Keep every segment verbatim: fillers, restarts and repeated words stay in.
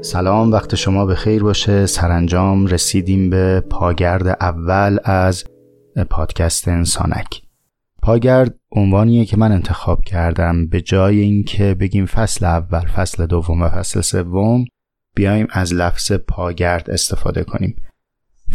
سلام، وقت شما بخیر باشه. سرانجام رسیدیم به پاگرد اول از پادکست انسانک. پاگرد عنوانیه که من انتخاب کردم به جای اینکه بگیم فصل اول، فصل دوم و فصل سوم، بیایم از لفظ پاگرد استفاده کنیم.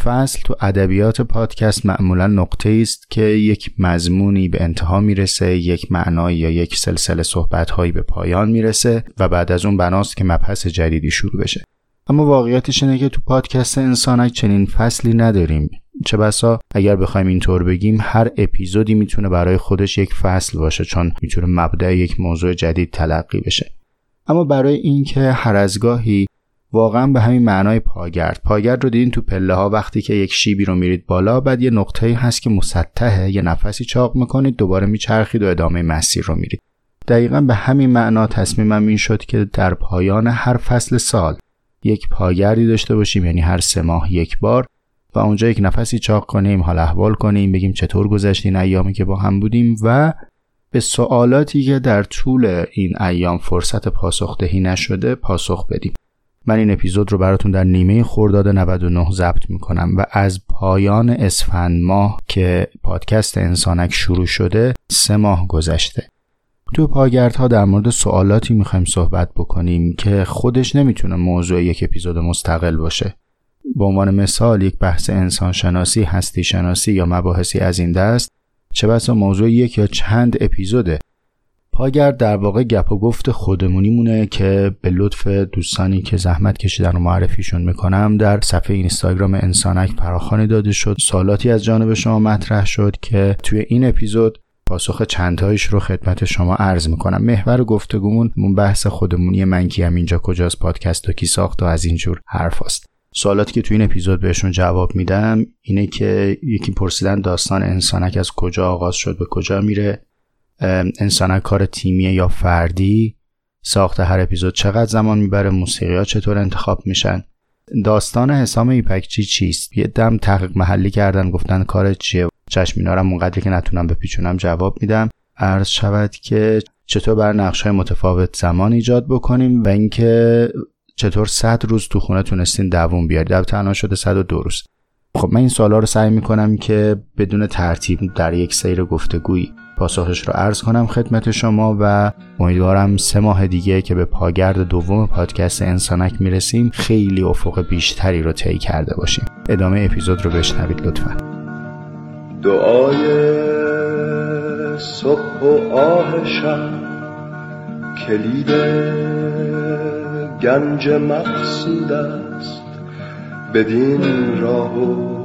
فصل تو ادبیات پادکست معمولا نقطه است که یک مضمونی به انتها میرسه، یک معنای یا یک سلسله صحبت‌هایی به پایان میرسه و بعد از اون بناست که مبحث جدیدی شروع بشه. اما واقعیتش اینه که تو پادکست انسانک چنین فصلی نداریم. چه بسا اگر بخوایم اینطور بگیم هر اپیزودی میتونه برای خودش یک فصل باشه، چون میتونه مبدأ یک موضوع جدید تلقی بشه. اما برای اینکه هر از گاهی واقعا به همین معنای پاگرد پاگرد رو دیدین تو پله ها، وقتی که یک شیبی رو میرید بالا، بعد یه نقطه‌ای هست که مسطحه، یه نفسی چاق میکنید، دوباره میچرخید و ادامه مسیر رو میرید. دقیقاً به همین معنا تصمیمم این شد که در پایان هر فصل سال یک پاگردی داشته باشیم، یعنی هر سه ماه یک بار، و اونجا یک نفسی چاق کنیم، حال احوال کنیم، بگیم چطور گذشت این ایامی که با هم بودیم و به سوالاتی که در طول این ایام فرصت پاسخ دهی نشده پاسخ بدیم. من این اپیزود رو براتون در نیمه خرداد نود و نه ضبط میکنم و از پایان اسفند ماه که پادکست انسانک شروع شده سه ماه گذشته. تو پاگردها در مورد سوالاتی میخوایم صحبت بکنیم که خودش نمیتونه موضوع یک اپیزود مستقل باشه. به عنوان مثال یک بحث انسانشناسی، هستیشناسی یا مباحثی از این دست چه بسا موضوع یک یا چند اپیزوده. پاگرد در واقع گپ و گفت خودمونیمونه که به لطف دوستانی که زحمت کشیدن و معرفیشون میکنم در صفحه اینستاگرام انسانک فراخوانی داده شد. سوالاتی از جانب شما مطرح شد که توی این اپیزود پاسخ چند تایش رو خدمت شما عرض میکنم. محور گفتگومون اون بحث خودمونی من کیم، اینجا کجاست، پادکست و کی ساخت و از اینجور حرفاست. سوالاتی که تو این اپیزود بهشون جواب میدم اینه که یکی پرسیدن داستان انسانک از کجا آغاز شد به کجا میره، انسانک کار تیمیه یا فردی، ساخت هر اپیزود چقدر زمان میبره، موسیقی‌ها چطور انتخاب میشن، داستان حسام میپکچی چیست. یه دم تحقیق محلی کردن گفتن کار چیه. چشم، اینا رو اونقدری که نتونم بپیچونم جواب میدم. عرض شود که چطور بر نقش‌های متفاوت زمان ایجاد بکنیم و اینکه چطور صد روز تو خونه تونستین دووم بیارید. البته الان شده صد و دو روز. خب من این سوالا رو سعی میکنم که بدون ترتیب در یک سیر گفتگویی پاسخش رو عرض کنم خدمت شما و امیدوارم سه ماه دیگه که به پاگرد دوم پادکست انسانک میرسیم خیلی افق بیشتری رو طی کرده باشیم. ادامه اپیزود رو بشنوید لطفا. دعای صبح و آه شب، کلید گنج مقصود است، بدین راه و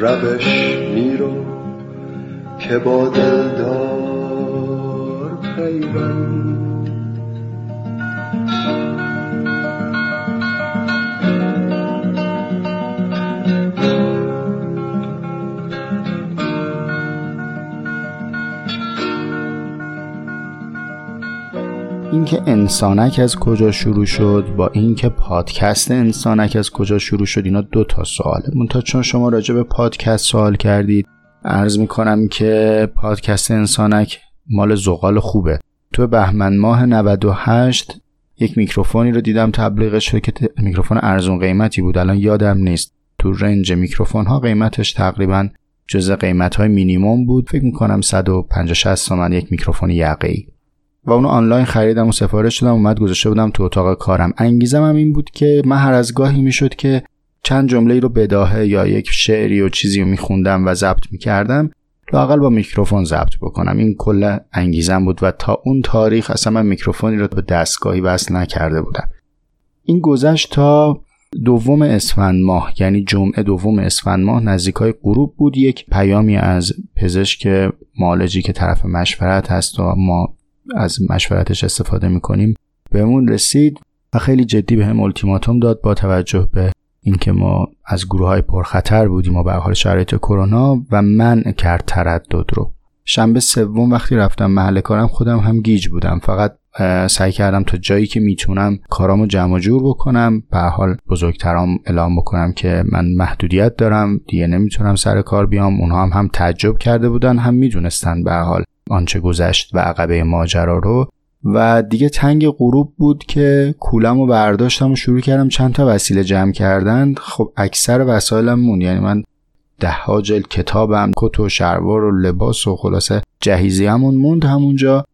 روش میرو که با دلدار پیوند. اینکه انسانک از کجا شروع شد با اینکه پادکست انسانک از کجا شروع شد اینا دو تا سواله. منتها چون شما راجع به پادکست سوال کردید عرض میکنم که پادکست انسانک مال زغال خوبه. تو بهمن ماه نود و هشت یک میکروفونی رو دیدم تبلیغش رو که میکروفون ارزون قیمتی بود، الان یادم نیست تو رنج میکروفون ها قیمتش تقریبا جز قیمت های مینیمم بود، فکر میکنم صد و پنجاه شصت تومن یک میکروفون یقه‌ای، و اونو آنلاین خریدم و سفارش دادم، اومد گذاشته بودم تو اتاق کارم. انگیزم هم این بود که من هر از گاهی میشد که چند جمله‌ای رو بداهه یا یک شعری و چیزی رو میخوندم و ضبط میکردم لااقل با میکروفون ضبط بکنم. این کل انگیزم بود و تا اون تاریخ اصلا من میکروفونی رو به دستگاهی وصل نکرده بودم. این گذشت تا دوم اسفند ماه، یعنی جمعه دوم اسفند ماه نزدیکای غروب بود، یک پیامی از پزشک معالجی که طرف مشورت هست و ما از مشورتش استفاده میکنیم بهمون رسید و خیلی جدی بهم التیماتوم داد با توجه به اینکه ما از گروه‌های پرخطر بودیم و به حال شرایط کرونا، و من کرد تردد رو. شنبه سوم وقتی رفتم محل کارم خودم هم گیج بودم، فقط سعی کردم تا جایی که میتونم کارامو جمع جور بکنم، به حال بزرگترام اعلام بکنم که من محدودیت دارم، دیگه نمیتونم سر کار بیام. اونها هم هم تعجب کرده بودن، هم میدونستن به حال آنچه گذشت و عقبه ماجرا رو. و دیگه تنگ غروب بود که کولمو برداشتم و شروع کردم چند تا وسیله جمع کردن. خب اکثر وسایلم مون، یعنی من ده ها جلد کتابم، کت و شلوار و لباس و خلاصه جهیزیه‌مون موند همونجا،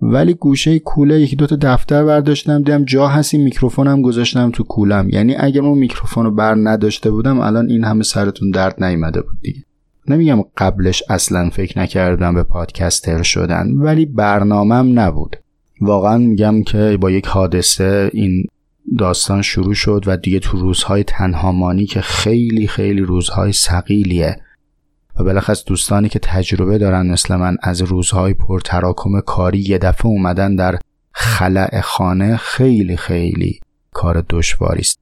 ولی گوشه کوله یکی دوتا دفتر برداشتم، دیدم جا هست، این میکروفونم گذاشتم تو کولم. یعنی اگه من میکروفونو بر نداشته بودم الان این همه سرتون درد نیامده بود دیگه. نمیگم قبلش اصلا فکر نکردم به پادکستر شدن، ولی برنامه‌م نبود. واقعا میگم که با یک حادثه این داستان شروع شد و دیگه تو روزهای تنهامانی که خیلی خیلی روزهای ثقیلیه و بالاخص دوستانی که تجربه دارن مثل من از روزهای پرتراکم کاری یه دفعه اومدن در خلأ خانه، خیلی خیلی کار دشواری است.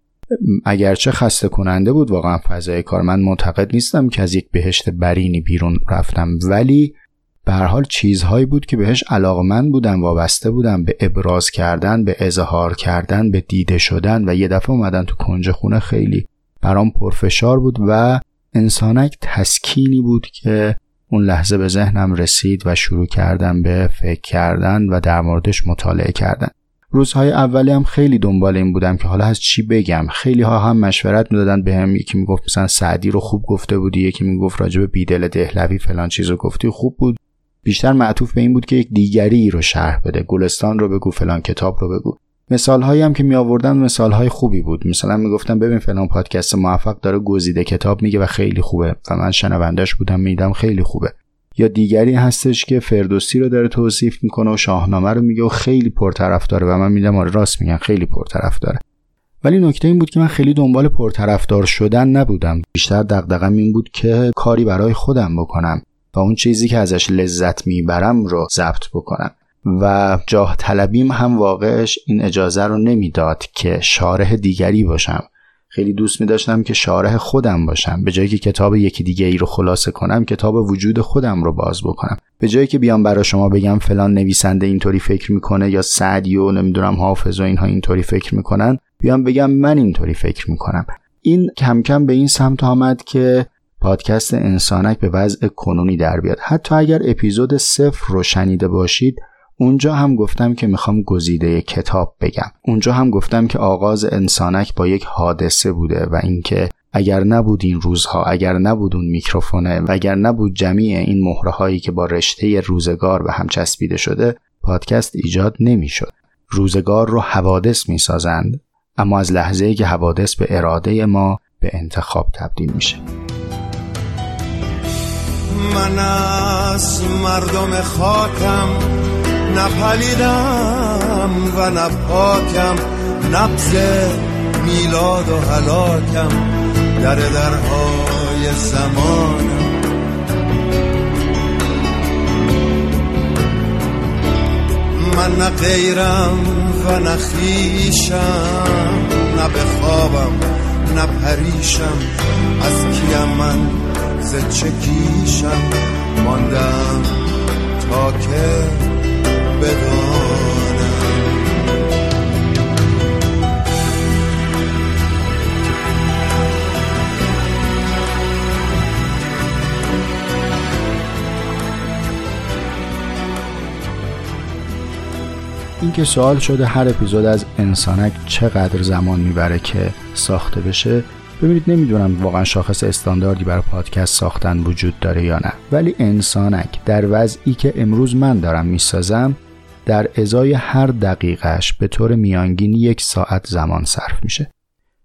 اگرچه خسته کننده بود واقعا فضای کار، من معتقد نیستم که از یک بهشت برینی بیرون رفتم، ولی به هر حال چیزهایی بود که بهش علاقمند بودم، وابسته بودم، به ابراز کردن، به اظهار کردن، به دیده شدن، و یه دفعه اومدن تو کنج خونه خیلی برام پرفشار بود. و انسانک تسکینی بود که اون لحظه به ذهنم رسید و شروع کردم به فکر کردن و در موردش مطالعه کردن. روزهای اولی هم خیلی دنبال این بودم که حالا از چی بگم. خیلی ها هم مشورت میدادن بهم، یکی میگفت مثلا سعدی رو خوب گفته بودی، یکی میگفت راجب بیدل دهلوی فلان چیزو گفتی خوب بود. بیشتر معطوف به این بود که یک دیگری رو شرح بده، گلستان رو بگو، فلان کتاب رو بگو. مثال‌هایی هم که می آوردن مثال‌های خوبی بود. مثلا میگفتن ببین فلان پادکست موفق داره گزیده کتاب میگه و خیلی خوبه و من شنونده‌اش بودم، میدم خیلی خوبه. یا دیگری هستش که فردوسی رو داره توصیف میکنه و شاهنامه رو میگه و خیلی پرطرفداره و من میدم آره راست میگن، خیلی پرطرفداره. ولی نکته این بود که من خیلی دنبال پرطرفدار شدن نبودم، بیشتر دغدغه‌م این بود که کاری برای خودم بکنم و اون چیزی که ازش لذت میبرم رو ضبط بکنم. و جاه طلبیم هم واقعش این اجازه رو نمیداد که شارح دیگری باشم. خیلی دوست میداشتم که شارح خودم باشم، به جایی که کتاب یکی دیگه ای رو خلاصه کنم کتاب وجود خودم رو باز بکنم. به جایی که بیام برای شما بگم فلان نویسنده اینطوری فکر میکنه یا سعدی و نمیدونم حافظ و اینها اینطوری فکر میکنن، بیام بگم من اینطوری فکر میکنم. این کم کم به این سمت آمد که پادکست انسانک به وضع کنونی در بیاد. حتی اگر اپیزود صفر رو شنیده باشید، اونجا هم گفتم که میخوام گزیده کتاب بگم. اونجا هم گفتم که آغاز انسانک با یک حادثه بوده و اینکه اگر نبود این روزها، اگر نبود اون میکروفونه و اگر نبود جمیع این مهره هایی که با رشته روزگار به هم چسبیده شده، پادکست ایجاد نمیشد. روزگار رو حوادث میسازند، اما از لحظه‌ای که حوادث به اراده ما به انتخاب تبدیل میشه. من از مردم خاکم نپلیدم و نپاکم، نبض میلاد و هلاکم در درهای زمانم. من نه غیرم و نه خویشم، نه به خوابم نه پریشم، از کیم من ز چه کیشم، ماندم تا که بدانم. این که سوال شده هر اپیزود از انسانک چقدر زمان میبره که ساخته بشه، ببینید نمیدونم واقعا شاخص استانداردی برای پادکست ساختن وجود داره یا نه، ولی انسانک در وضعی که امروز من دارم میسازم در ازای هر دقیقهش به طور میانگین یک ساعت زمان صرف میشه.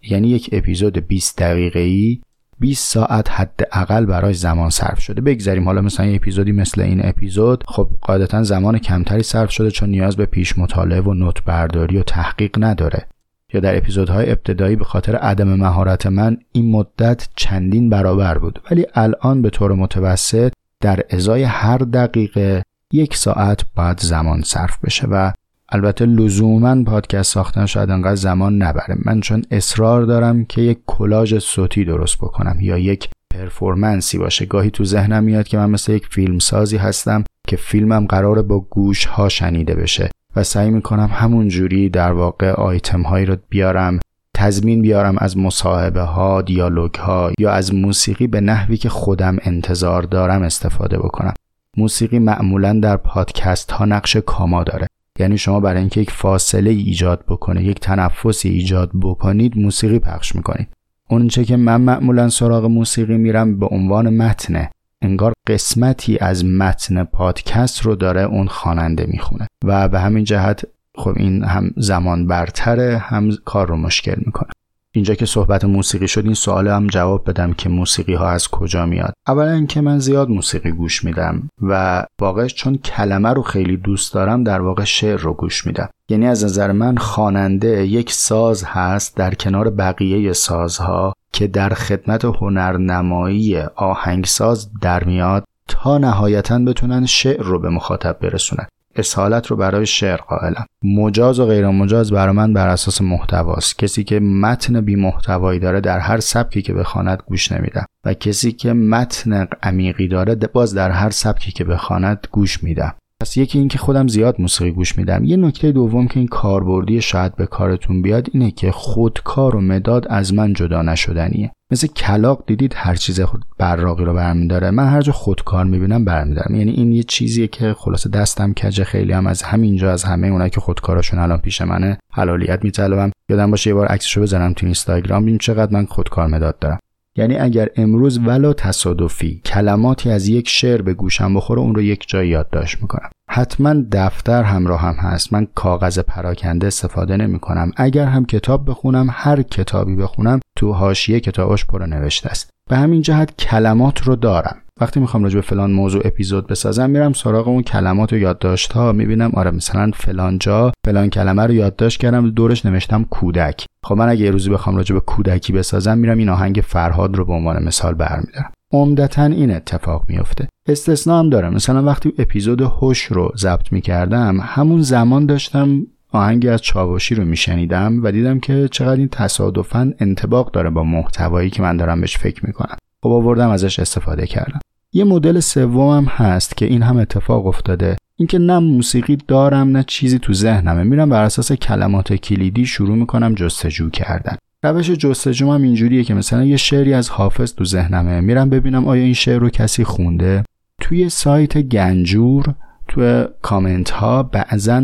یعنی یک اپیزود بیست دقیقه‌ای بیست ساعت حداقل برای زمان صرف شده. بگذاریم حالا مثلا یه اپیزودی مثل این اپیزود، خب قاعدتا زمان کمتری صرف شده چون نیاز به پیش مطالعه و نوت برداری و تحقیق نداره. یا در اپیزودهای ابتدایی به خاطر عدم مهارت من این مدت چندین برابر بود، ولی الان به طور متوسط در ازای هر دقیقه یک ساعت باید زمان صرف بشه و البته لزوماً پادکست ساختن شاید انقدر زمان نبره. من چون اصرار دارم که یک کلاژ صوتی درست بکنم یا یک پرفورمنسی باشه، گاهی تو ذهنم میاد که من مثل یک فیلمسازی هستم که فیلمم قراره با گوش‌ها شنیده بشه و سعی میکنم همون جوری در واقع آیتم هایی رو بیارم، تضمین بیارم از مصاحبه ها، دیالوگ ها یا از موسیقی به نحوی که خودم انتظار دارم استفاده بکنم. موسیقی معمولا در پادکست ها نقش کاما داره، یعنی شما برای اینکه یک فاصله ایجاد بکنه، یک تنفسی ایجاد بکنید، موسیقی پخش میکنید. اونچه که من معمولا سراغ موسیقی میرم به عنوان متنه، انگار قسمتی از متن پادکست رو داره اون خواننده میخونه و به همین جهت خب این هم زمان برتره، هم کار رو مشکل میکنه. اینجا که صحبت موسیقی شد، این سوال هم جواب بدم که موسیقی ها از کجا میاد. اولا اینکه من زیاد موسیقی گوش میدم و واقعش چون کلمه رو خیلی دوست دارم در واقع شعر رو گوش میدم، یعنی از نظر من خواننده یک ساز هست در کنار بقیه سازها که در خدمت هنرنمایی آهنگساز در میاد تا نهایتاً بتونن شعر رو به مخاطب برسونن. اصالت رو برای شعر قائلم. مجاز و غیر مجاز برای من بر اساس محتواست. کسی که متن بی محتوایی داره در هر سبکی که بخواند گوش نمیدم و کسی که متن عمیقی داره باز در هر سبکی که بخواند گوش میدم. پس یکی این که خودم زیاد موسیقی گوش میدم. یه نکته دوم که این کاربردی شاید به کارتون بیاد اینه که خودکار و مداد از من جدا نشدنیه. مثل کلاغ دیدید هر چیز براقی رو برمیداره، من هر جا خودکار میبینم برمیدارم. یعنی این یه چیزیه که خلاصه دستم کجه، خیلی هم از همینجا از همه اونایی که خودکاراشون الان پیش منه حلالیت میطلبم. یادم باشه یه بار عکسشو بذارم تو اینستاگرام ببین چقدر من خودکار مداد دارم. یعنی اگر امروز ولو تصادفی کلماتی از یک شعر به گوشم بخوره، اون رو یک جای یادداشت میکنم. حتما دفتر همراه هم هست، من کاغذ پراکنده استفاده نمیکنم. اگر هم کتاب بخونم، هر کتابی بخونم تو حاشیه کتابش پر نوشته است. به همین جهت کلمات رو دارم. وقتی میخوام راجع به فلان موضوع اپیزود بسازم، میرم سراغ اون کلمات و یادداشت ها، میبینم آره مثلا فلان جا فلان کلمه رو یادداشت کردم، دورش نوشتم کودک. خب من اگه یه روزی بخوام راجع به کودکی بسازم، میرم این آهنگ فرهاد رو به عنوان مثال برمی‌دارم. عمدتاً این اتفاق میفته. استثنا هم دارم. مثلا وقتی اپیزود هوش رو ضبط میکردم، همون زمان داشتم آهنگی از چاوشی رو میشنیدم و دیدم که چقدر این تصادفاً انطباق داره با محتوایی که من دارم بهش فکر میکنم. خب آوردم ازش استفاده کردم. یه مدل سوم هم هست که این هم اتفاق افتاده، اینکه نه موسیقی دارم نه چیزی تو ذهنمه، میرم بر اساس کلمات کلیدی شروع میکنم جستجو کردن. روش جستجو هم اینجوریه که مثلا یه شعری از حافظ تو ذهنمه، میرم ببینم آیا این شعر رو کسی خونده. توی سایت گنجور توی کامنت ها بعضاً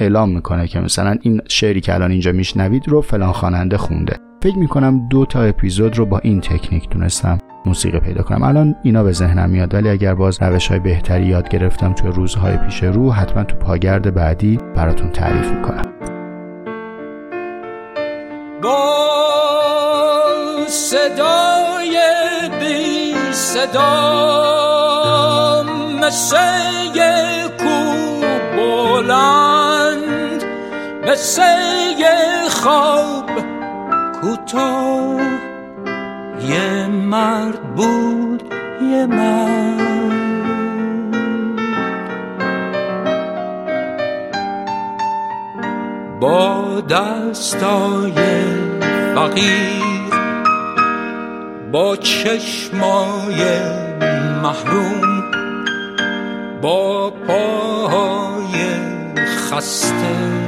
اعلام میکنه که مثلا این شعری که الان اینجا میشنوید رو فلان خواننده خونده. فکر میکنم دو تا اپیزود رو با این تکنیک تونستم موسیقی پیدا کنم. الان اینا به ذهنم میاد، ولی اگر باز روش‌های بهتری یاد گرفتم توی روزهای پیش رو، حتما تو پاگرد بعدی براتون تعریف میکنم. با صدای بی صدا مثل کوه بلند، مثل خواب کوتاه، یه مرد بود یه من. با دستای فقیر، با چشمای محروم، با پاهای خسته.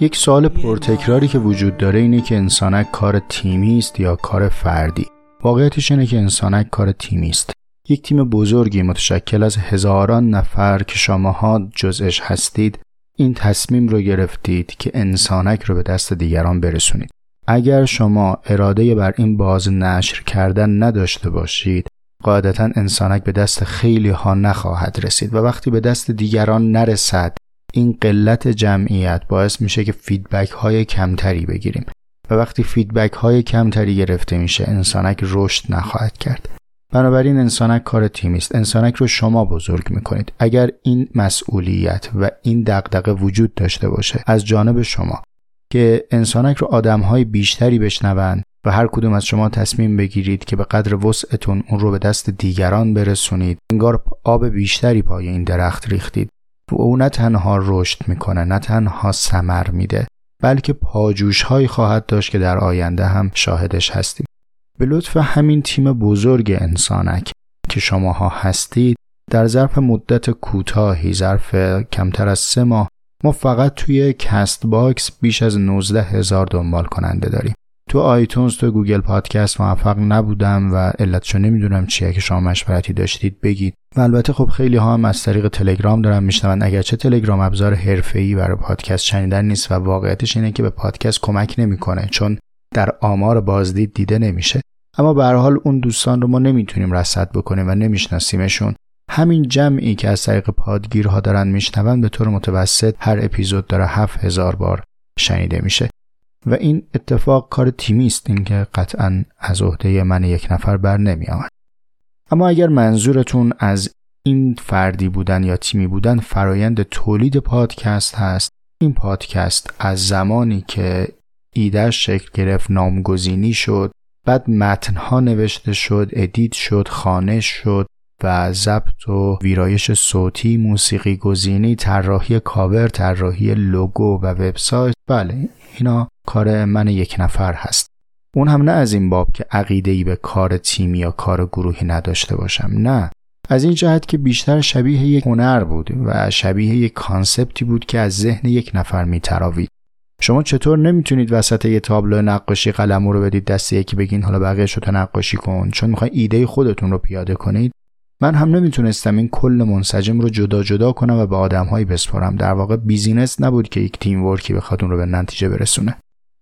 یک سوال پرتکراری که وجود داره اینه که انسانک کار تیمی است یا کار فردی؟ واقعیتش اینه که انسانک کار تیمی است. یک تیم بزرگی متشکل از هزاران نفر که شماها جزءش هستید، این تصمیم رو گرفتید که انسانک رو به دست دیگران برسونید. اگر شما اراده بر این باز نشر کردن نداشته باشید، قاعدتاً انسانک به دست خیلی ها نخواهد رسید و وقتی به دست دیگران نرسد، این قلت جمعیت باعث میشه که فیدبک های کمتری بگیریم و وقتی فیدبک های کمتری گرفته میشه، انسانک رشد نخواهد کرد. بنابراین انسانک کار تیمی است. انسانک رو شما بزرگ میکنید. اگر این مسئولیت و این دغدغه وجود داشته باشه از جانب شما که انسانک رو آدم‌های بیشتری بشنوند و هر کدوم از شما تصمیم بگیرید که به قدر وسعتون اون رو به دست دیگران برسونید، انگار آب بیشتری پای این درخت ریختید و او نه تنها رشد میکنه، نه تنها ثمر میده، بلکه پاجوش‌هایی خواهد داشت که در آینده هم شاهدش هستیم. به لطف همین تیم بزرگ انسانک که شماها هستید، در ظرف مدت کوتاهی، ظرف کمتر از سه ماه، ما فقط توی کست باکس بیش از نوزده هزار دنبال کننده داریم. تو آیتونز، تو گوگل پادکست موفق نبودم و علتشو نمیدونم چیه، که شما مشورتی داشتید بگید. و البته خب خیلی ها هم از طریق تلگرام دارن میشنون، اگرچه تلگرام ابزار حرفه‌ای برای پادکست شنیدن نیست و واقعیتش اینه که به پادکست کمک نمیکنه، چون در آمار بازدید دیده نمیشه. اما به هر حال اون دوستان رو ما نمیتونیم رصد بکنیم و نمیشناسیمشون. همین جمعی که از طریق پادگیرها دارن میشنون به طور متوسط هر اپیزود داره هفت هزار بار شنیده میشه. و این اتفاق کار تیمی است، این که قطعاً از عهده من یک نفر بر نمی آمد. اما اگر منظورتون از این فردی بودن یا تیمی بودن فرایند تولید پادکست هست، این پادکست از زمانی که ایدهش شکل گرفت، نامگزینی شد، بعد متنها نوشته شد، ادیت شد، خوانش شد و ضبط و ویرایش صوتی، موسیقی گزینی، طراحی کاور، طراحی لوگو و وبسایت، بله اینا کار من یک نفر هست. اون هم نه از این باب که عقیده‌ای به کار تیمی یا کار گروهی نداشته باشم، نه، از این جهت که بیشتر شبیه یک هنر بود و شبیه یک کانسپتی بود که از ذهن یک نفر میتراوید. شما چطور نمیتونید وسط یه تابلو نقاشی قلمو رو بدید دست یکی بگین حالا بقیه‌شو تو نقاشی کن، چون میخواین ایده خودتون رو پیاده کنید. من هم نمیتونستم این کل منسجم رو جدا جدا کنم و به آدم‌های بسپارم. در واقع بیزینس نبود که یک تیم ورکی بخواد اون رو به نتیجه برسونه.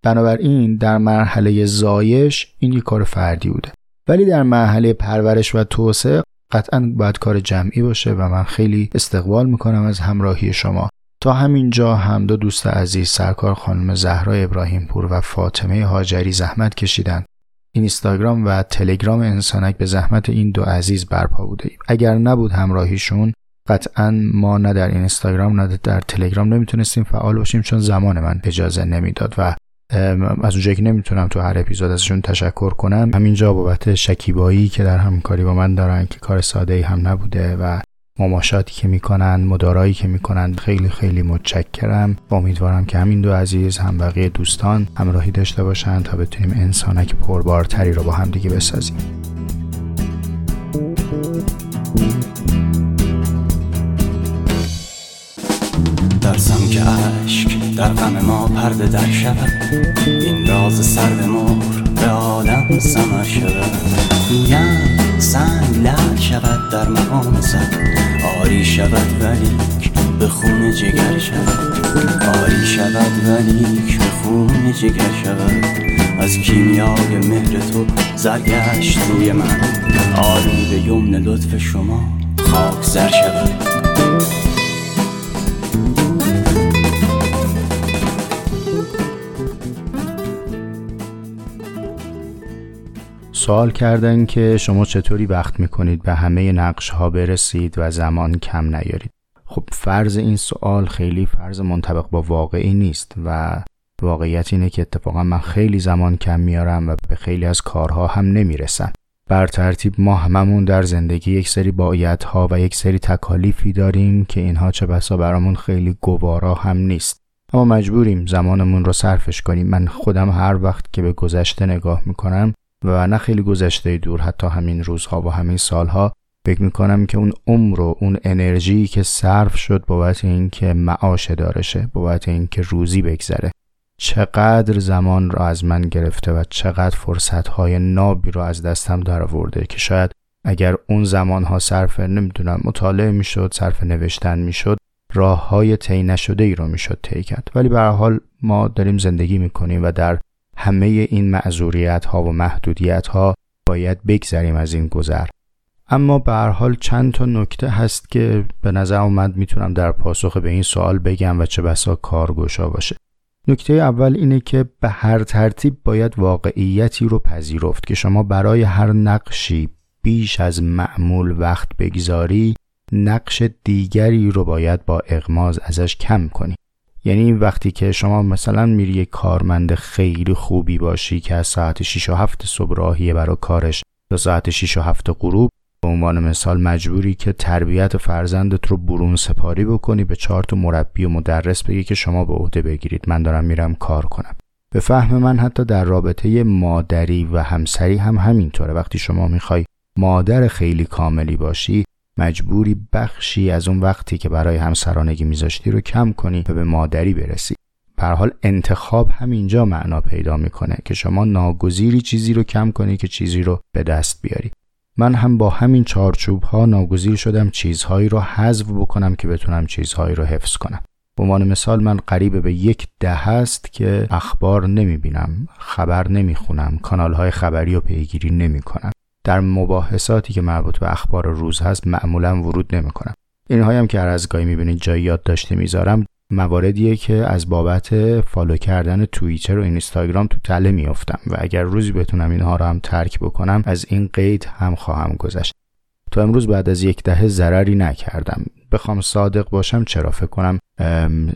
بنابراین در مرحله زایش این یک کار فردی بوده، ولی در مرحله پرورش و توسعه قطعاً باید کار جمعی باشه و من خیلی استقبال میکنم از همراهی شما. تا همینجا هم دو دوست عزیز، سرکار خانم زهرا ابراهیم پور و فاطمه هاجری، زحمت کشیدن. اینستاگرام و تلگرام انسانک به زحمت این دو عزیز برپا بوده. اگر نبود همراهیشون، قطعاً ما نه در اینستاگرام نه در تلگرام نمیتونستیم فعال باشیم، چون زمان من اجازه نمیداد و از اونجایی که نمیتونم تو هر اپیزود ازشون تشکر کنم، همینجا بابت شکیبایی که در همکاری با من دارن که کار ساده‌ای هم نبوده و مماشاتی که میکنن، مدارایی که میکنن، خیلی خیلی متشکرم. امیدوارم که همین دو عزیز هم بقیه دوستان همراهی داشته باشن تا بتونیم انسانک پربارتری رو با هم دیگه بسازیم. ترسم که عشق در غم ما پرده در شود، این راز سر به مهر به عالم سمر شود. گویم سنگ لعل شود در مقام سر، آری شود ولیک به خون جگر شود، آری شود ولیک به خون جگر شود. از کیمیای مهر تو زرگشت روی من، آری به یمن لطف شما خاک زر شود. سوال کردن که شما چطوری وقت میکنید به همه نقش ها برسید و زمان کم نیارید. خب فرض این سوال خیلی فرض منطبق با واقعی نیست و واقعیت اینه که اتفاقا من خیلی زمان کم میارم و به خیلی از کارها هم نمیرسم. بر ترتیب ما هممون در زندگی یک سری بایت ها و یک سری تکالیفی داریم که اینها چه بسا برامون خیلی گوارا هم نیست، اما مجبوریم زمانمون رو صرفش کنیم. من خودم هر وقت که به گذشته نگاه میکنم و نه خیلی گذشته دور، حتی همین روزها و همین سالها، فکر میکنم که اون عمر و اون انرژی که صرف شد بابت این که معاش داره شه، بابت این که روزی بگذره، چقدر زمان را از من گرفته و چقدر فرصتهای نابی را از دستم در آورده که شاید اگر اون زمانها صرف نمیدونم مطالعه میشد، صرف نوشتن میشد، راه های طی نشده ای رو میشد طی کرد. ولی به هر حال ما داریم زندگی میکنیم و در همه این معذوریت ها و محدودیت ها باید بگذریم از این گذر. اما به هر حال چند تا نکته هست که به نظر اومد میتونم در پاسخ به این سوال بگم و چه بسا کارگشا باشه. نکته اول اینه که به هر ترتیب باید واقعیتی رو پذیرفت که شما برای هر نقشی بیش از معمول وقت بگذاری، نقش دیگری رو باید با اغماض ازش کم کنی. یعنی وقتی که شما مثلا میری یک کارمند خیلی خوبی باشی که از ساعت شش و هفت صبح راهیه برای کارش تا ساعت شش و هفت غروب، به عنوان مثال مجبوری که تربیت فرزندت رو برون سپاری بکنی، به چهار تا مربی و مدرس بگی که شما به عهده بگیرید، من دارم میرم کار کنم. به فهم من حتی در رابطه مادری و همسری هم همینطوره. وقتی شما میخوای مادر خیلی کاملی باشی، مجبوری بخشی از اون وقتی که برای همسرانگی میذاشتی رو کم کنی و به مادری برسی. به هر حال انتخاب همینجا معنا پیدا میکنه که شما ناگزیری چیزی رو کم کنی که چیزی رو به دست بیاری. من هم با همین چارچوب ها ناگزیر شدم چیزهایی رو حذف بکنم که بتونم چیزهایی رو حفظ کنم. به عنوان مثال من قریب به یک دهه است که اخبار نمیبینم، خبر نمیخونم، کانال های خبری رو پیگیری نمیکنم. در مباحثاتی که مربوط به اخبار روز هست معمولا ورود نمیکنم. اینهایی هم که هر از گاهی میبینید جای یادداشت میذارم، مواردیه که از بابت فالو کردن توییتر و اینستاگرام تو تله میافتم و اگر روزی بتونم اینها رو هم ترک بکنم از این قید هم خواهم گذشت. تو امروز بعد از یک دهه ضرری نکردم. بخوام صادق باشم، چرا فکر کنم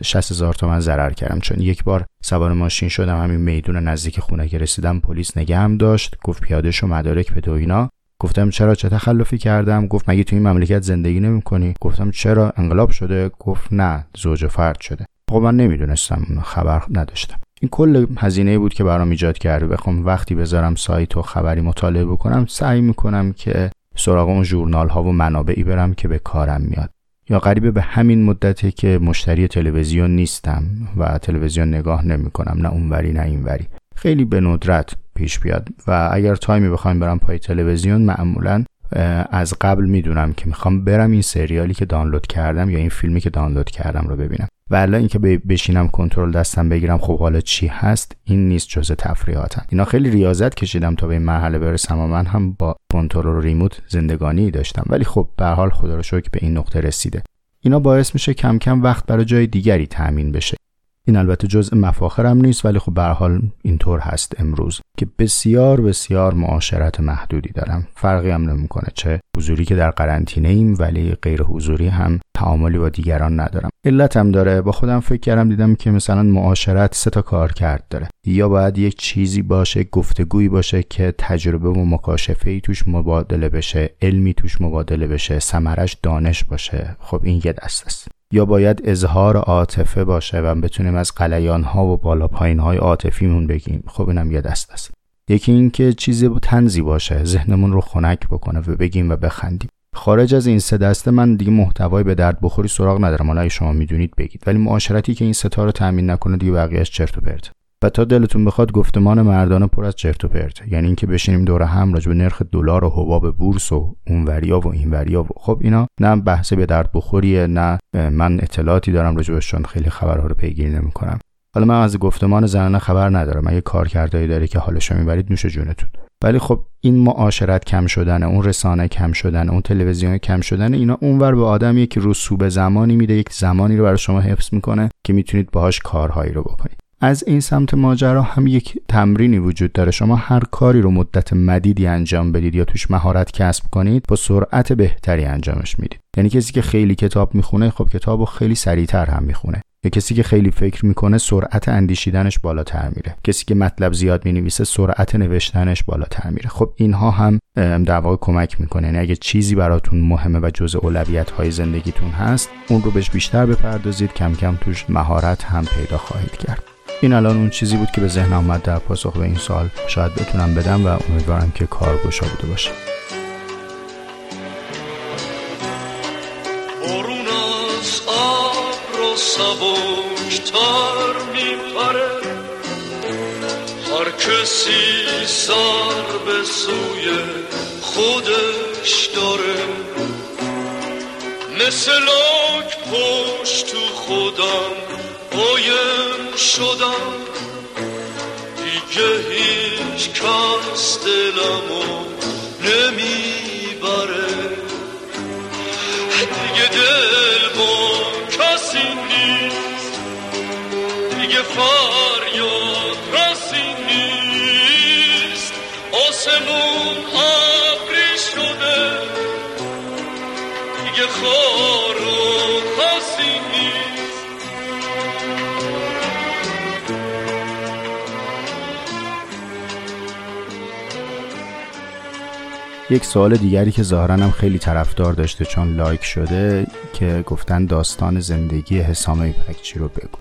شصت هزار تومان ضرر کردم، چون یک بار سوار ماشین شدم، همین میدون نزدیک خونه که رسیدم پلیس نگهم داشت، گفت پیاده شو، مدارک بده و اینا. گفتم چرا، چه تخلفی کردم؟ گفت مگه تو این مملکت زندگی نمی‌کنی؟ گفتم چرا، انقلاب شده؟ گفت نه، زوج و فرد شده. خب من نمیدونستم، خبر نداشتم. این کل هزینه‌ای بود که برام ایجاد کرد. بخوام وقتی بذارم سایت و خبری مطالعه بکنم، سعی می‌کنم که سراغ اون ژورنال‌ها و منابعی برم که به کارم میاد. یا قریب به همین مدته که مشتری تلویزیون نیستم و تلویزیون نگاه نمی‌کنم، نه اونوری نه اینوری. خیلی به ندرت پیش بیاد و اگر تایمی بخوام برم پای تلویزیون، معمولا از قبل میدونم که میخوام برم این سریالی که دانلود کردم یا این فیلمی که دانلود کردم رو ببینم. والا اینکه بشینم کنترل دستم بگیرم خب حالا چی هست، این نیست، جزء تفریحاتم. اینا خیلی ریاضت کشیدم تا به این مرحله برسم و من هم با کنترل و ریموت زندگانی داشتم، ولی خب به هر حال خدا رو شکر به این نقطه رسیده. اینا باعث میشه کم کم وقت برای جای دیگری تامین بشه. این البته جزء مفاخرم نیست، ولی خب به هر حال اینطور هست امروز که بسیار بسیار معاشرت محدودی دارم. فرقی هم نمیکنه چه حضوری که در قرنطینه ایم، ولی غیر حضوری هم تعاملی با دیگران ندارم. علتم داره، با خودم فکر کردم دیدم که مثلا معاشرت سه تا کارکرد داره. یا باید یک چیزی باشه، گفتگویی باشه که تجربه و مکاشفه‌ای توش مبادله بشه، علمی توش مبادله بشه، ثمرش دانش باشه. خب این یه دست است. یا باید اظهار عاطفه باشه و بتونیم از غلیان‌ها و بالا پایین‌های عاطفیمون بگیم. خب اینم یه دست است. یکی این که چیزی طنزی باشه، ذهنمون رو خنک بکنه و بگیم و بخندیم. خارج از این سه دسته من دیگه محتوای به درد بخوری سراغ ندارم. حالا اگه شما میدونید بگید، ولی معاشرتی که این ستا رو تامین نکنه دیگه بقیه‌اش چرت و پرت. و تا دلتون بخواد گفتمان مردانه پر از چرت و پرت، یعنی اینکه بشینیم دور هم راجع به نرخ دلار و حباب بورس و اونوریا و اینوریا و خب اینا نه بحث به درد بخوریه، نه من اطلاعاتی دارم راجع بهشون، خیلی خبرها رو پیگیری نمی‌کنم. حالا من از گفتمان زنانه خبر ندارم، اگه کارکردهایی داره که حالشو میبرید نوش جونتون. ولی خب این معاشرت کم شدن، اون رسانه کم شدن، اون تلویزیون کم شدن، اینا اونور به آدم یک رسوب زمانی میده، یک زمانی رو برای شما حفظ میکنه که میتونید باهاش کارهایی رو بکنید. از این سمت ماجرا هم یک تمرینی وجود داره. شما هر کاری رو مدت مدیدی انجام بدید یا توش مهارت کسب کنید، با سرعت بهتری انجامش میدید. یعنی کسی که خیلی کتاب میخونه، خب کتابو خیلی سریعتر هم میخونه. یا کسی که خیلی فکر میکنه، سرعت اندیشیدنش بالاتر میره. کسی که مطلب زیاد مینویسه، سرعت نوشتنش بالاتر میره. خب اینها هم در واقع کمک میکنه. یعنی اگه چیزی براتون مهمه و جزء اولویت‌های زندگیتون هست، اون رو بهش بیشتر بپردازید، کم کم توش مهارت هم پیدا خواهید کرد. این الان اون چیزی بود که به ذهن آمد در پاسخ به این سوال. شاید بتونم بدم و امیدوارم که کارگشا بوده باشه. برون از آب رو سبکتر میپره، هر کسی سر به سوی خودش داره، مثل لاک پشت تو خودم بایم شدم، دیگه هیچ کس دلمو نمیبره، دیگه دل با کسی نیست، دیگه فریاد رسی نیست، آسمون ابری شده. یک سوال دیگری که ظاهراً هم خیلی طرفدار داشته چون لایک شده، که گفتن داستان زندگی حسام میپکچی رو بگو.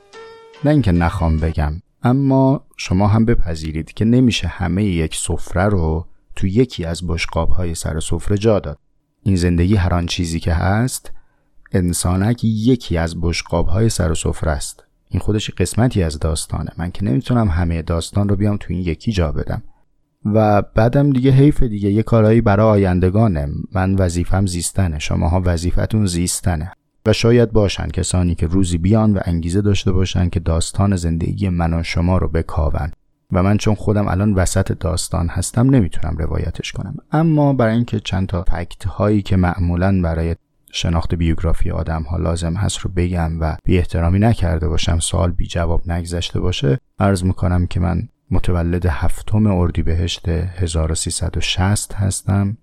نه اینکه نخوام بگم، اما شما هم بپذیرید که نمیشه همه یک سفره رو تو یکی از بشقاب‌های سر سفره جا داد. این زندگی هر آن چیزی که هست، انسانک یکی از بشقاب‌های سر سفره است. این خودش قسمتی از داستانه. من که نمیتونم همه داستان رو بیام تو این یکی جا بدم. و بعدم دیگه حیف دیگه، یه کارهایی برای آیندگانه. من وظیفم زیستنه، شماها وظیفتون زیستنه. و شاید باشن کسانی که روزی بیان و انگیزه داشته باشن که داستان زندگی من و شما رو بکاون، و من چون خودم الان وسط داستان هستم نمیتونم روایتش کنم. اما برای اینکه چند تا فکت هایی که معمولا برای شناخت بیوگرافی آدم ها لازم هست رو بگم و بی احترامی نکرده باشم، سوال بی جواب نگذشته باشه، عرض میکنم که من متولد هفتم اردیبهشت هزار و سیصد و شصت هستم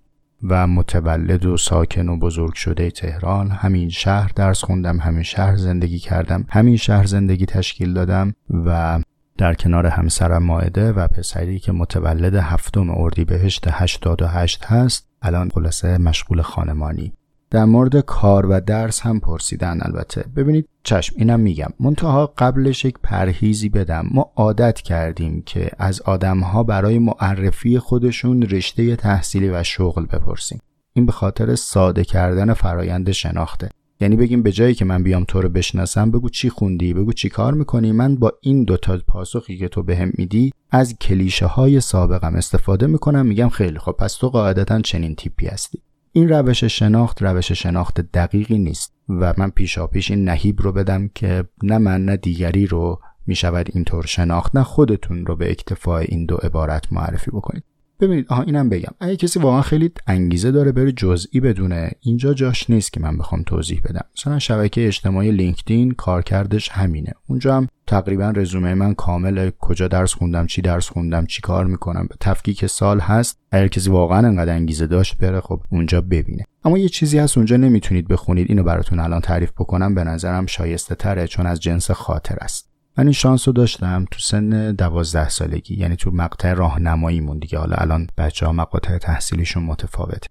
و متولد و ساکن و بزرگ شده تهران. همین شهر درس خوندم، همین شهر زندگی کردم، همین شهر زندگی تشکیل دادم و در کنار همسرم مائده و پسری که متولد هفتم اردیبهشت هشتاد و هشت هست، الان خلاصه مشغول خانمانی. در مورد کار و درس هم پرسیدن. البته ببینید، چشم، اینم میگم، منتها قبلش یک پرهیزی بدم. ما عادت کردیم که از آدم‌ها برای معرفی خودشون رشته تحصیلی و شغل بپرسیم. این به خاطر ساده کردن فرایند شناخته. یعنی بگیم به جایی که من بیام تو رو بشناسم، بگو چی خوندی، بگو چی کار میکنی، من با این دوتا پاسخی که تو بهم میدی از کلیشه های سابقم استفاده میکنم، میگم خیلی خب پس تو قاعدتاً چنین تیپی هستی. این روش شناخت روش شناخت دقیقی نیست و من پیشاپیش این نهیب رو بدم که نه من نه دیگری رو میشود اینطور شناخت، نه خودتون رو به اکتفای این دو عبارت معرفی بکنید. ببینید، آها اینم بگم، اگه کسی واقعا خیلی انگیزه داره بره جزئی بدونه، اینجا جاش نیست که من بخوام توضیح بدم. مثلا شبکه اجتماعی لینکدین کارکردش همینه. اونجا هم تقریبا رزومه من کامله، کجا درس خوندم، چی درس خوندم، چی کار میکنم، به تفکیک سال هست. اگه کسی واقعا انقدر انگیزه داشت بره خب اونجا ببینه. اما یه چیزی هست اونجا نمیتونید بخونید، اینو براتون الان تعریف بکنم به نظرم شایسته تره چون از جنس خاطر است. من این شانس رو داشتم تو سن دوازده سالگی، یعنی تو مقطع راهنماییمون دیگه، حالا الان بچه ها مقاطع تحصیلیشون متفاوت،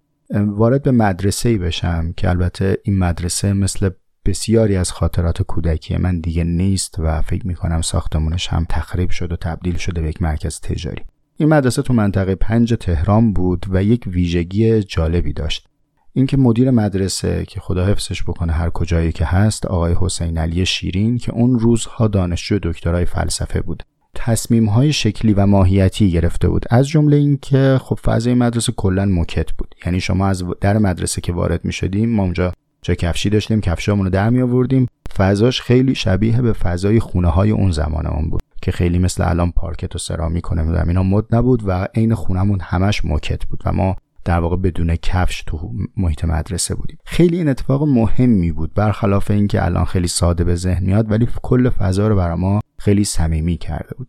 وارد به مدرسه‌ای بشم که البته این مدرسه مثل بسیاری از خاطرات کودکی من دیگه نیست و فکر میکنم ساختمونش هم تخریب شد و تبدیل شده به یک مرکز تجاری. این مدرسه تو منطقه پنج تهران بود و یک ویژگی جالبی داشت، اینکه مدیر مدرسه که خدا حفظش بکنه هر کجایی که هست، آقای حسین علی شیرین، که اون روزها دانشجو دکترای فلسفه بود، تصمیم‌های شکلی و ماهیتی گرفته بود، از جمله اینکه خب فضای مدرسه کلا موکت بود. یعنی شما از در مدرسه که وارد می‌شدیم، ما اونجا چه کفشی داشتیم، کفشامون رو در می‌آوردیم، فضاش خیلی شبیه به فضای خونه‌های اون زمانمون بود که خیلی مثل الان پارکت و سرامیک و نمی‌دونم اینا مد نبود و عین خونمون همش موکت بود و ما در واقع بدون کفش تو محیط مدرسه بودیم. خیلی این اتفاق مهمی بود، برخلاف این که الان خیلی ساده به ذهن میاد، ولی کل فضا رو برای ما خیلی صمیمی کرده بود.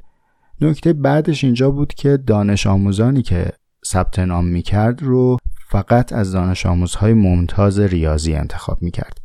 نکته بعدش اینجا بود که دانش آموزانی که ثبت نام میکرد رو فقط از دانش آموزهای ممتاز ریاضی انتخاب میکرد.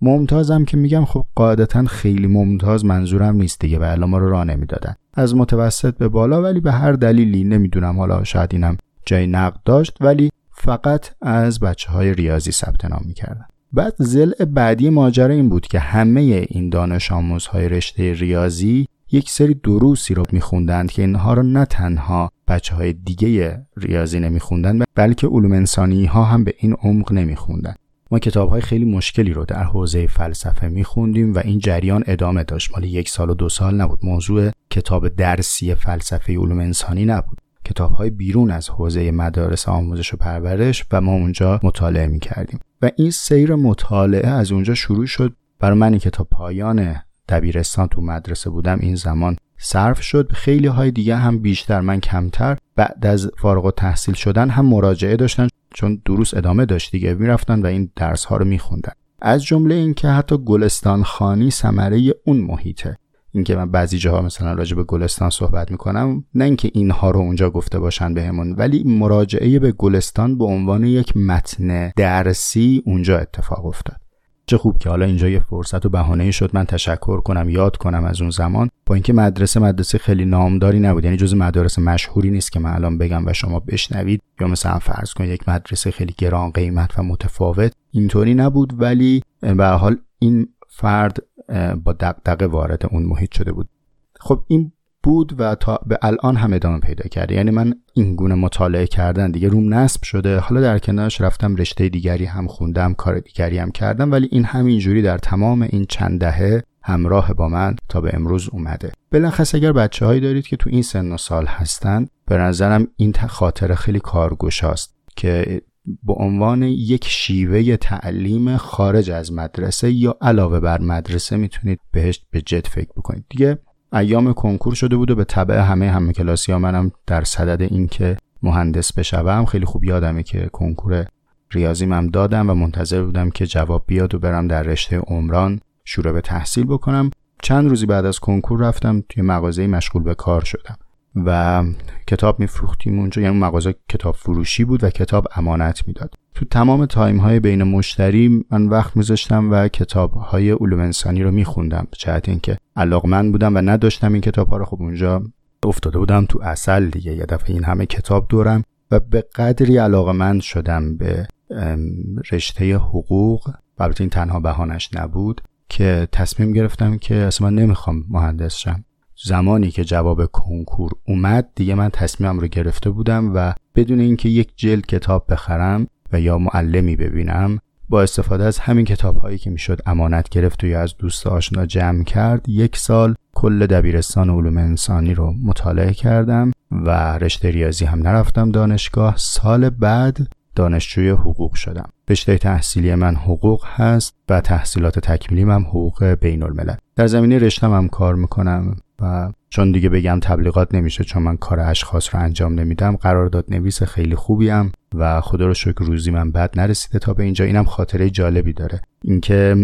ممتازم که میگم خب قاعدتا خیلی ممتاز منظورم نیست دیگه، و الان ما رو راه نمیدادن از متوسط به بالا، ولی به هر دلیلی نمیدونم، حالا شاید اینم جای نقد داشت، ولی فقط از بچه های ریاضی ثبت نام میکردن. بعد ضلع بعدی ماجرا این بود که همه این دانش آموزهای رشته ریاضی یک سری دروسی رو میخوندند که اینها رو نه تنها بچه های دیگه ریاضی نمیخوندند، بلکه علوم انسانی ها هم به این عمق نمیخوندند. ما کتاب های خیلی مشکلی رو در حوزه فلسفه میخوندیم و این جریان ادامه داشت، مال یک سال و دو سال نبود. موضوع کتاب درسی فلسفه علوم انسانی نبود، کتاب‌های بیرون از حوزه مدارس آموزش و پرورش، و ما اونجا مطالعه می‌کردیم و این سیر مطالعه از اونجا شروع شد. برای من که تا پایان دبیرستان تو مدرسه بودم این زمان صرف شد، خیلی های دیگه هم بیشتر، من کمتر. بعد از فارغ التحصیل شدن هم مراجعه داشتن چون دروس ادامه داشت دیگه، می‌رفتن و این درس‌ها رو می‌خوندن، از جمله اینکه حتی گلستان خانی ثمره اون محیطه. اینکه من بعضی جاها مثلا راجع به گلستان صحبت میکنم، نه اینکه اینها رو اونجا گفته باشن بهمون، ولی مراجعه به گلستان به عنوان یک متن درسی اونجا اتفاق افتاد. چه خوب که حالا اینجا یه فرصت و بهانه‌ای شد من تشکر کنم، یاد کنم از اون زمان. با اینکه مدرسه مدرسه خیلی نامداری نبود، یعنی جز مدارس مشهوری نیست که من الان بگم و شما بشنوید، یا مثلا فرض کنید یک مدرسه خیلی گران قیمت و متفاوت، اینطوری نبود. ولی به هر حال این فرد با دغدغه وارد اون محیط شده بود. خب این بود و تا به الان هم ادامه پیدا کرده. یعنی من این گونه مطالعه کردن دیگه روم نصب شده. حالا در کنارش رفتم رشته دیگری هم خوندم، کار دیگری هم کردم، ولی این همینجوری در تمام این چند دهه همراه با من تا به امروز اومده. بلخص اگر بچه‌هایی دارید که تو این سن و سال هستن، به نظرم این خاطره خیلی کارگوشاست که به عنوان یک شیوه تعلیم خارج از مدرسه یا علاوه بر مدرسه میتونید بهش به جد فکر بکنید. دیگه ایام کنکور شده بود و به تبع همه همکلاسی‌ها منم در صدد این که مهندس بشم. خیلی خوب یادمه که کنکور ریاضیمم دادم و منتظر بودم که جواب بیاد و برم در رشته عمران شروع به تحصیل بکنم. چند روزی بعد از کنکور رفتم توی مغازه‌ای مشغول به کار شدم و کتاب می‌فروختیم اونجا. یعنی مغازه کتاب فروشی بود و کتاب امانت میداد. تو تمام تایم‌های بین مشتری من وقت می‌ذاشتم و کتاب‌های علوم انسانی رو می‌خوندم، جهت اینکه علاقمند بودم و نداشتم این کتاب‌ها رو. خب اونجا افتاده بودم تو اصل دیگه، یه دفعه این همه کتاب دورم و به قدری علاقمند شدم به رشته حقوق، البته این تنها بهانش نبود، که تصمیم گرفتم که اصلا من نمی‌خوام مهندس شم. زمانی که جواب کنکور اومد دیگه من تصمیمم رو گرفته بودم و بدون اینکه یک جلد کتاب بخرم و یا معلمی ببینم، با استفاده از همین کتاب‌هایی که میشد امانت گرفت و یا از دوست آشنا جمع کرد، یک سال کل دبیرستان علوم انسانی رو مطالعه کردم و رشته ریاضی هم نرفتم دانشگاه. سال بعد دانشجوی حقوق شدم. رشته تحصیلی من حقوق هست و تحصیلات تکمیلیم هم حقوق بین‌الملل. در زمینه رشتم هم کار میکنم و چون دیگه بگم تبلیغات نمیشه، چون من کار اشخاص رو انجام نمیدم، قرارداد نویس خیلی خوبیم و خدا رو شکر روزی من بد نرسیده تا به اینجا. اینم خاطره جالبی داره، اینکه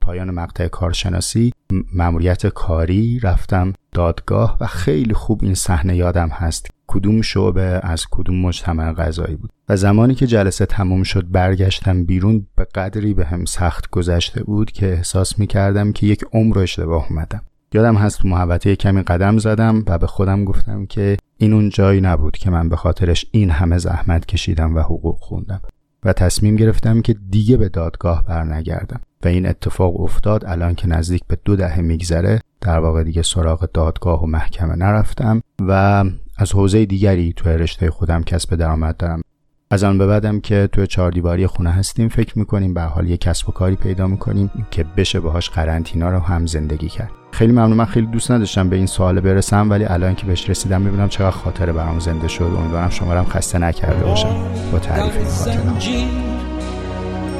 پایان مقطع کارشناسی مأموریت کاری رفتم دادگاه و خیلی خوب این صحنه یادم هست، کدوم شعبه از کدوم مجتمع قضایی بود. و زمانی که جلسه تموم شد برگشتم بیرون، به قدری به هم سخت گذشته بود که احساس می‌کردم که یک عمر اشتباه اومدم. یادم هست تو محوطه کمی قدم زدم و به خودم گفتم که این اون جایی نبود که من به خاطرش این همه زحمت کشیدم و حقوق خوندم و تصمیم گرفتم که دیگه به دادگاه برنگردم و این اتفاق افتاد. الان که نزدیک به دو دهه میگذره، در واقع دیگه سراغ دادگاه و محکمه نرفتم و از حوزه دیگری تو رشته خودم کسب درآمد دارم. از آن به بعدم که تو چهار دیواری خونه هستیم، فکر می‌کنیم به حال یک کسب و کاری پیدا می‌کنیم که بشه باهاش قرنطینه رو هم زندگی کرد. خیلی ممنون. من خیلی دوست نداشتم به این سوال برسم، ولی الان که بهش رسیدم می‌بینم چقدر خاطره برام زنده شد. امیدوارم شما رو هم خسته نکرده باشم با تعریف این خاطره‌ها.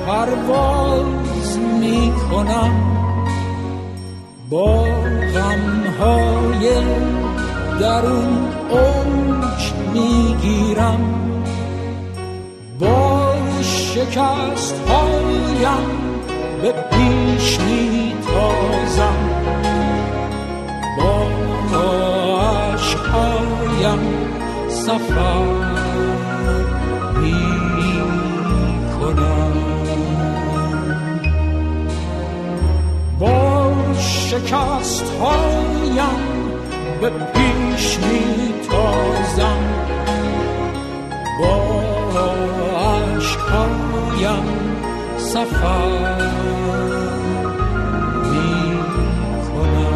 پرواز می‌کنم با غم‌های درون، اوج می‌گیرم با شکست هایم، به پیش می تازم با عشق هایم، سفر می کنم با شکست هایم، به پیش می تازم با آشکاریم سفر می کنم.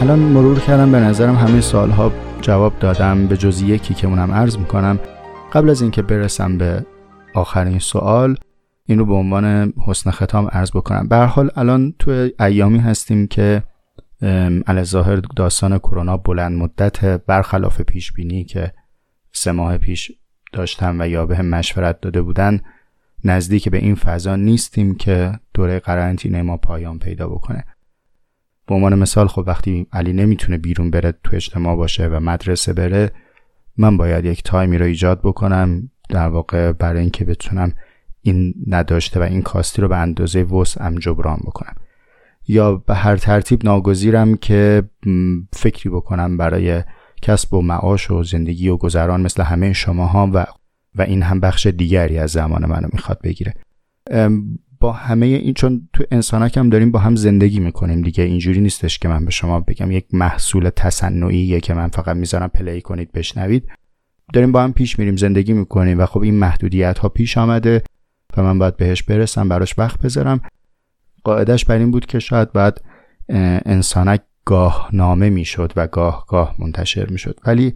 الان مرور کردم، به نظرم همه سوالها جواب دادم به جز یکی که اونم عرض میکنم. قبل از اینکه برسم به آخرین سوال، اینو به عنوان حسن ختام عرض بکنم. به هر حال الان تو ایامی هستیم که علی ظاهر داستان کرونا بلند مدت، برخلاف پیش بینی که سه ماه پیش داشتم و یا بهم مشورت داده بودن، نزدیک به این فضا نیستیم که دوره قرنطینه ما پایان پیدا بکنه. به عنوان مثال، خب وقتی علی نمیتونه بیرون بره، تو اجتماع باشه و مدرسه بره، من باید یک تایمی رو ایجاد بکنم در واقع برای اینکه بتونم این نداشته و این کاستی رو به اندازه وسعم جبران بکنم، یا به هر ترتیب ناگزیرم که فکری بکنم برای کسب و معاش و زندگی و گذران مثل همه شماها و و این هم بخش دیگری از زمان منو میخواد بگیره. با همه این، چون تو انسانک هم داریم با هم زندگی میکنیم دیگه، اینجوری نیستش که من به شما بگم یک محصول تصنعیه که من فقط میذارم پلی کنید بشنوید. داریم با هم پیش میریم، زندگی میکنیم و خب این محدودیت ها پیش آمده و من باید بهش برسم، براش وقت بذارم. قاعدش بر این بود که شاید بعد انسانک گاه نامه میشد و گاه گاه منتشر میشد، ولی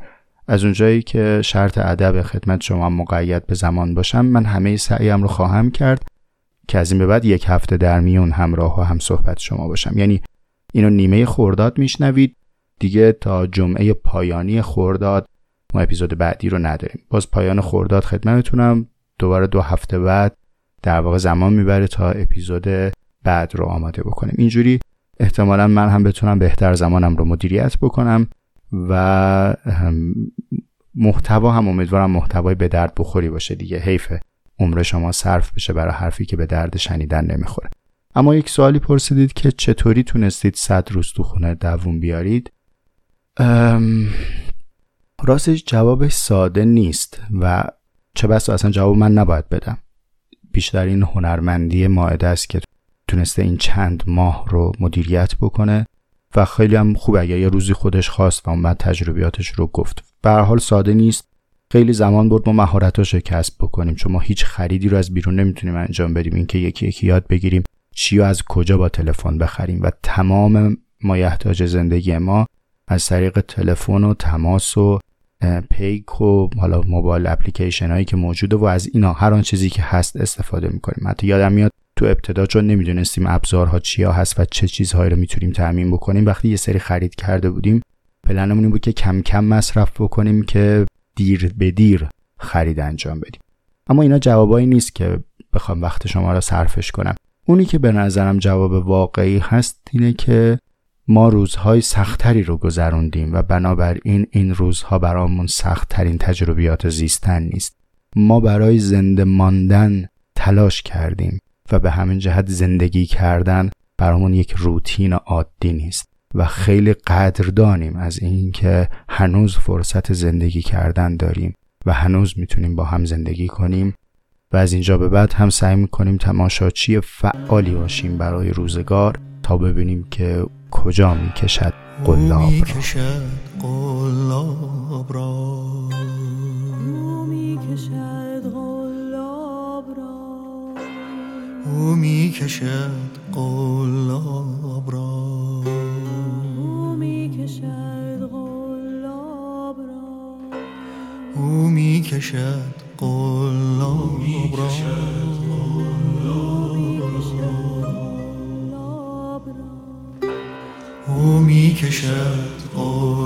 از اونجایی که شرط ادب خدمت شما مقید به زمان باشم، من همه سعیم رو خواهم کرد که از این به بعد یک هفته در میون همراه و هم صحبت شما باشم. یعنی اینو نیمه خرداد میشنوید دیگه، تا جمعه پایانی خرداد ما اپیزود بعدی رو نداریم. باز پایان خرداد خدمتتونم، دوباره دو هفته بعد در واقع زمان میبره تا اپیزود بعد رو آماده بکنیم. اینجوری احتمالاً من هم بتونم بهتر زمانم رو مدیریت بکنم و محتوا هم امیدوارم محتوای به درد بخوری باشه دیگه. حیفه عمر شما صرف بشه برای حرفی که به درد شنیدن نمیخوره. اما یک سوالی پرسیدید که چطوری تونستید صد روز تو خونه دووم بیارید؟ ام... راستش جوابش ساده نیست و چه بسا اصلا جواب من نباید بدم. بیشتر این هنرمندی مائده است که تونسته این چند ماه رو مدیریت بکنه و خیلی هم خوب اگه یه روزی خودش خواست و اومد تجربیاتش رو گفت. به هر حال ساده نیست، خیلی زمان برد ما مهارتاشو کسب بکنیم، چون ما هیچ خریدی رو از بیرون نمیتونیم انجام بدیم. اینکه یکی یکی یاد بگیریم چی و از کجا با تلفن بخریم و تمام مایحتاج زندگی ما از طریق تلفن و تماس و پیک و حالا موبایل اپلیکیشن هایی که موجوده و از اینا هر آن چیزی که هست استفاده میکنیم. حتی یادم میاد تو ابتدا چون نمیدونستیم ابزارها چیا هست و چه چیزهایی رو میتونیم تامین بکنیم، وقتی یه سری خرید کرده بودیم پلنمون این بود که کم کم مصرف بکنیم که دیر به دیر خرید انجام بدیم. اما اینا جوابایی نیست که بخوام وقت شما رو صرفش کنم. اونی که به نظرم جواب واقعی هست اینه که ما روزهای سختری رو گذروندیم و بنابراین این روزها برامون سخت‌ترین تجربیات زیستن نیست. ما برای زنده ماندن تلاش کردیم و به همین جهت زندگی کردن برامون یک روتین عادی نیست و خیلی قدردانیم از این که هنوز فرصت زندگی کردن داریم و هنوز میتونیم با هم زندگی کنیم و از اینجا به بعد هم سعی میکنیم تماشاچی فعالی باشیم برای روزگار تا ببینیم که کجا میکشد قلاب را. میکشد قلاب را او میکشد قلاب را او میکشد قلاب را او میکشد قلاب را او میکشد قلاب را